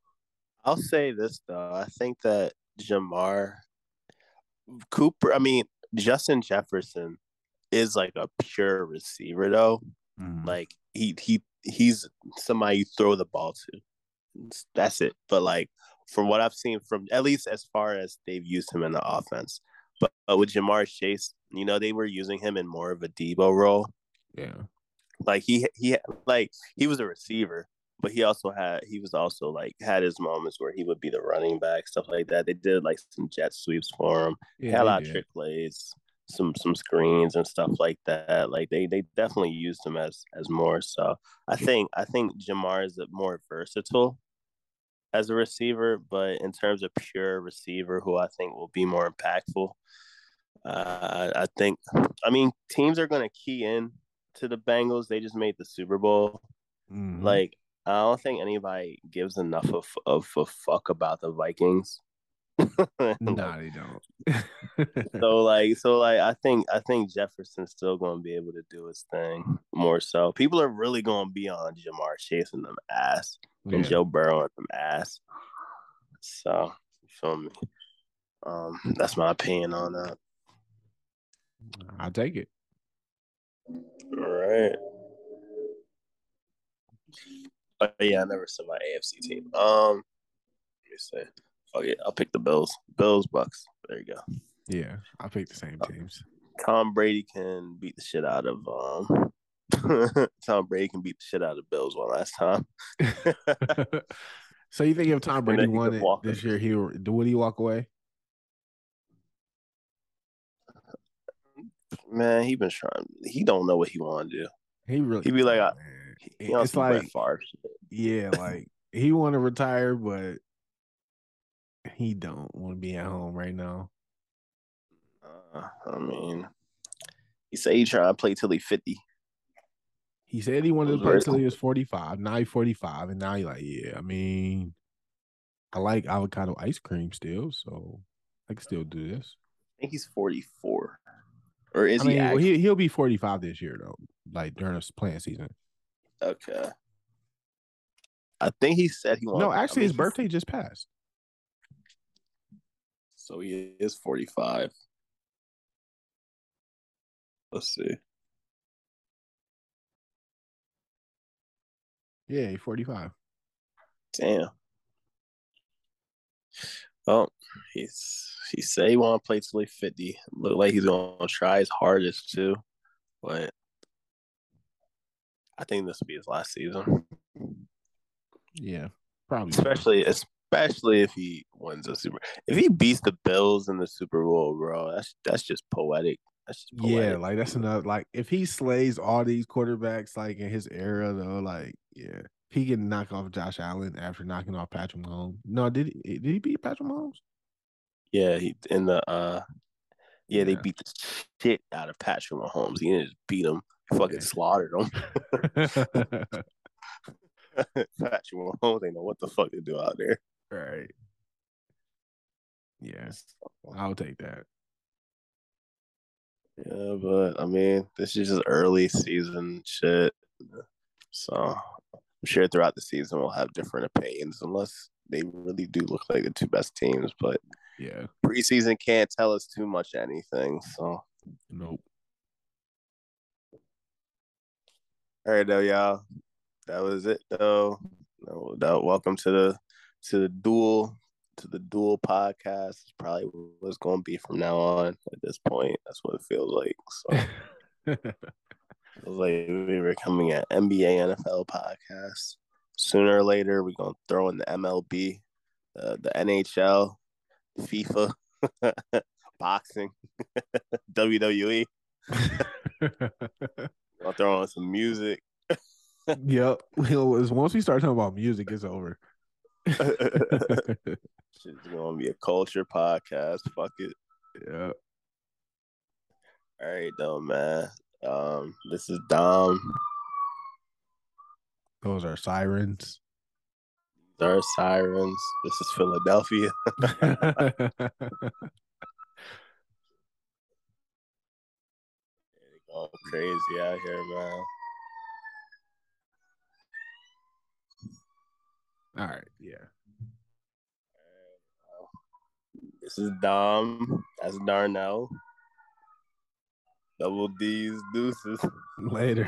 I'll say this though, I think that Jamar Cooper. I mean Justin Jefferson. Is like a pure receiver though. Mm. Like he he he's somebody you throw the ball to. That's it. But like from what I've seen from at least as far as they've used him in the offense. But, but with Jamar Chase, you know, they were using him in more of a Debo role. Yeah. Like he he like he was a receiver, but he also had he was also like had his moments where he would be the running back, stuff like that. They did like some jet sweeps for him. Yeah, had a lot of trick plays. Some some screens and stuff like that. Like they they definitely used him as as more. So I think I think Jamar is a more versatile as a receiver, but in terms of pure receiver, who I think will be more impactful, uh, I think. I mean, teams are going to key in to the Bengals. They just made the Super Bowl. Mm-hmm. Like I don't think anybody gives enough of of a fuck about the Vikings. No, they don't. so like, so like, I think I think Jefferson's still going to be able to do his thing more so. People are really going to be on Jamar chasing them ass yeah. and Joe Burrow and them ass. So, you feel me? Um, that's my opinion on that. I'll take it. All right. But yeah, I never said my A F C team. Um, let me say. Oh, yeah, I'll pick the Bills. Bills, Bucks. There you go. Yeah, I'll pick the same teams. Tom Brady can beat the shit out of um, – Tom Brady can beat the shit out of Bills one last time. So you think if Tom Brady won it this year, he would he walk away? Man, he been trying – he don't know what he want to do. He really – He'd be like – It's like – Yeah, like he want to retire, but – He don't want to be at home right now. Uh, I mean, he said he tried to play till he fifty. He said he wanted to play till he was forty-five. Now he's forty-five, and now he's like, yeah, I mean, I like avocado ice cream still, so I can still do this. think he's forty-four. Or is I mean, he? Actually... Well, he he'll be forty-five this year though, like during his playing season. Okay. I think he said he wanted. No, actually, I mean, his birthday just passed. So he is forty-five. Let's see. Yeah, forty-five. Damn. Oh, he's he say he want to play till he's fifty. Look like he's gonna try his hardest too, but I think this will be his last season. Yeah, probably. Especially, especially if he wins the Super. If he beats the Bills in the Super Bowl, bro, that's that's just poetic. That's just poetic. Yeah, like that's another. Like if he slays all these quarterbacks, like in his era, though, like yeah. He can knock off Josh Allen after knocking off Patrick Mahomes. No, did he, did he beat Patrick Mahomes? Yeah, he in the uh, yeah, yeah. They beat the shit out of Patrick Mahomes. He didn't just beat him, he fucking slaughtered him. Patrick Mahomes ain't know what the fuck to do out there. Right. Yeah, I'll take that. Yeah, but I mean, this is just early season shit, so. I'm sure throughout the season we'll have different opinions unless they really do look like the two best teams. But yeah, preseason can't tell us too much anything. So nope. All right, though, y'all. That was it, though. Welcome to the to the duel to the duel podcast. It's probably what it's going to be from now on. At this point, that's what it feels like. So. It was like we were coming at N B A, N F L podcasts. Sooner or later, we're going to throw in the M L B, uh, the N H L, FIFA, boxing, W W E. We're going to throw on some music. Yep. Once we start talking about music, it's over. It's going to be a culture podcast. Fuck it. Yep. All right, though, man. Um, this is Dom. Those are sirens. Those are sirens. This is Philadelphia. It's all crazy out here, man. All right, yeah. All right, this is Dom. That's Darnell. Double D's, deuces. Later.